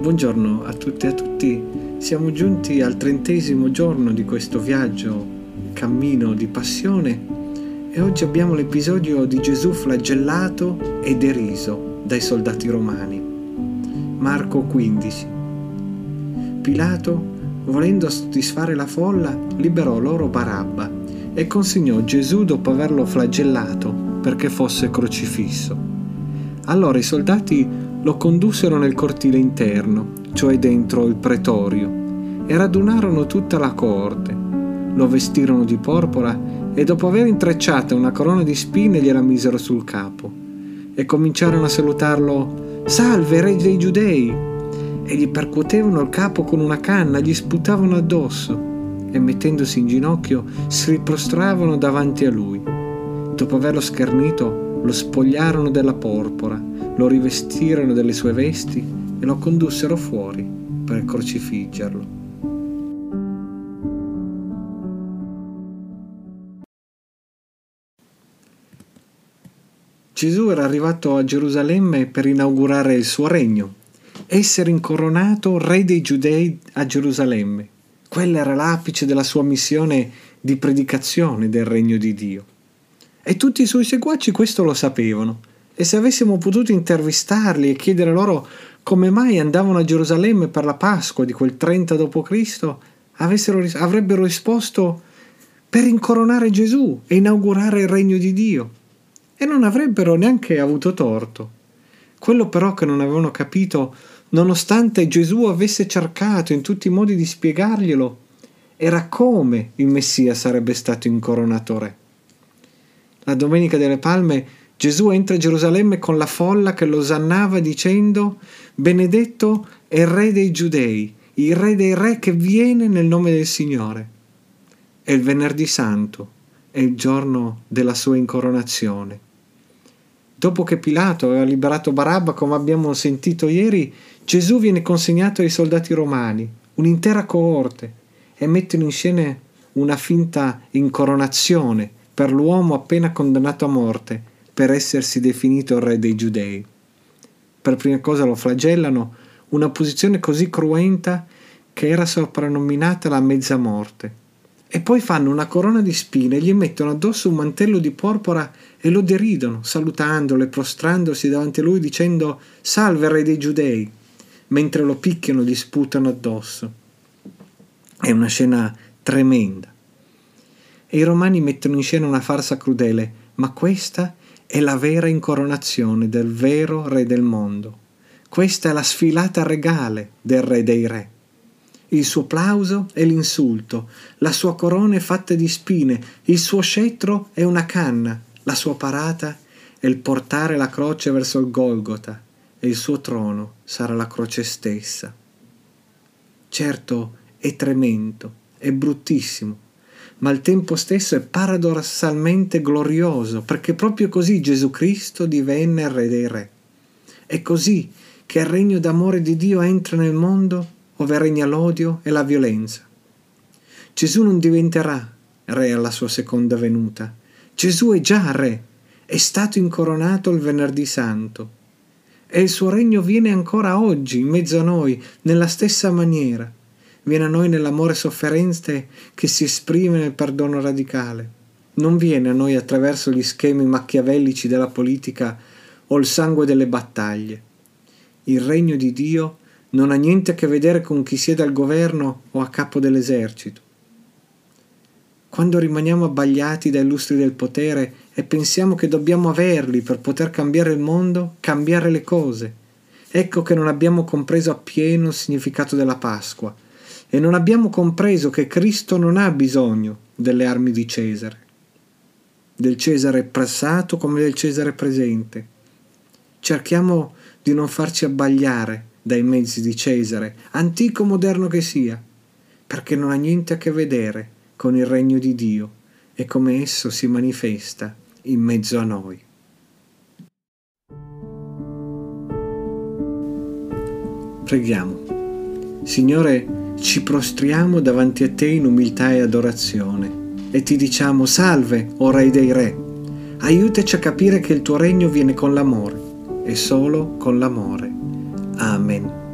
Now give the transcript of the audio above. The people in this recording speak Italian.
Buongiorno a tutte e a tutti, siamo giunti al 30° giorno di questo viaggio, cammino di passione, e oggi abbiamo l'episodio di Gesù flagellato e deriso dai soldati romani. Marco 15. Pilato, volendo soddisfare la folla, liberò loro Barabba e consegnò Gesù dopo averlo flagellato perché fosse crocifisso. Allora i soldati lo condussero nel cortile interno, cioè dentro il pretorio, e radunarono tutta la coorte. Lo vestirono di porpora e dopo aver intrecciata una corona di spine gliela misero sul capo e cominciarono a salutarlo «Salve, re dei Giudei!» e gli percuotevano il capo con una canna, gli sputavano addosso e mettendosi in ginocchio si prostravano davanti a lui. Dopo averlo schernito lo spogliarono della porpora, lo rivestirono delle sue vesti e lo condussero fuori per crocifiggerlo. Gesù era arrivato a Gerusalemme per inaugurare il suo regno, essere incoronato re dei Giudei a Gerusalemme. Quella era l'apice della sua missione di predicazione del regno di Dio. E tutti i suoi seguaci questo lo sapevano, e se avessimo potuto intervistarli e chiedere loro come mai andavano a Gerusalemme per la Pasqua di quel 30 d.C., avrebbero risposto per incoronare Gesù e inaugurare il regno di Dio, e non avrebbero neanche avuto torto. Quello però che non avevano capito, nonostante Gesù avesse cercato in tutti i modi di spiegarglielo, era come il Messia sarebbe stato incoronato re. La Domenica delle Palme Gesù entra a Gerusalemme con la folla che lo osannava dicendo «Benedetto è il re dei Giudei, il re dei re che viene nel nome del Signore». È il Venerdì Santo, è il giorno della sua incoronazione. Dopo che Pilato aveva liberato Barabba, come abbiamo sentito ieri, Gesù viene consegnato ai soldati romani, un'intera coorte, e mettono in scena una finta incoronazione per l'uomo appena condannato a morte per essersi definito re dei Giudei. Per prima cosa lo flagellano, una posizione così cruenta che era soprannominata la mezza morte. E poi fanno una corona di spine, gli mettono addosso un mantello di porpora e lo deridono, salutandolo e prostrandosi davanti a lui dicendo «Salve, re dei Giudei!» mentre lo picchiano e gli sputano addosso. È una scena tremenda. E i romani mettono in scena una farsa crudele, ma questa è la vera incoronazione del vero re del mondo. Questa è la sfilata regale del re dei re. Il suo plauso è l'insulto, la sua corona è fatta di spine, il suo scettro è una canna, la sua parata è il portare la croce verso il Golgota e il suo trono sarà la croce stessa. Certo, è tremendo, è bruttissimo, ma al tempo stesso è paradossalmente glorioso, perché proprio così Gesù Cristo divenne il Re dei Re. È così che il regno d'amore di Dio entra nel mondo ove regna l'odio e la violenza. Gesù non diventerà re alla sua seconda venuta. Gesù è già re, è stato incoronato il Venerdì Santo e il suo regno viene ancora oggi in mezzo a noi nella stessa maniera. Viene a noi nell'amore sofferente che si esprime nel perdono radicale. Non viene a noi attraverso gli schemi machiavellici della politica o il sangue delle battaglie. Il regno di Dio non ha niente a che vedere con chi siede al governo o a capo dell'esercito. Quando rimaniamo abbagliati dai lustri del potere e pensiamo che dobbiamo averli per poter cambiare il mondo, cambiare le cose, ecco che non abbiamo compreso appieno il significato della Pasqua. E non abbiamo compreso che Cristo non ha bisogno delle armi di Cesare, del Cesare passato come del Cesare presente. Cerchiamo di non farci abbagliare dai mezzi di Cesare, antico o moderno che sia, perché non ha niente a che vedere con il regno di Dio e come esso si manifesta in mezzo a noi. Preghiamo. Signore, ci prostriamo davanti a Te in umiltà e adorazione e Ti diciamo «Salve, o Re dei Re!» Aiutaci a capire che il Tuo regno viene con l'amore e solo con l'amore. Amen.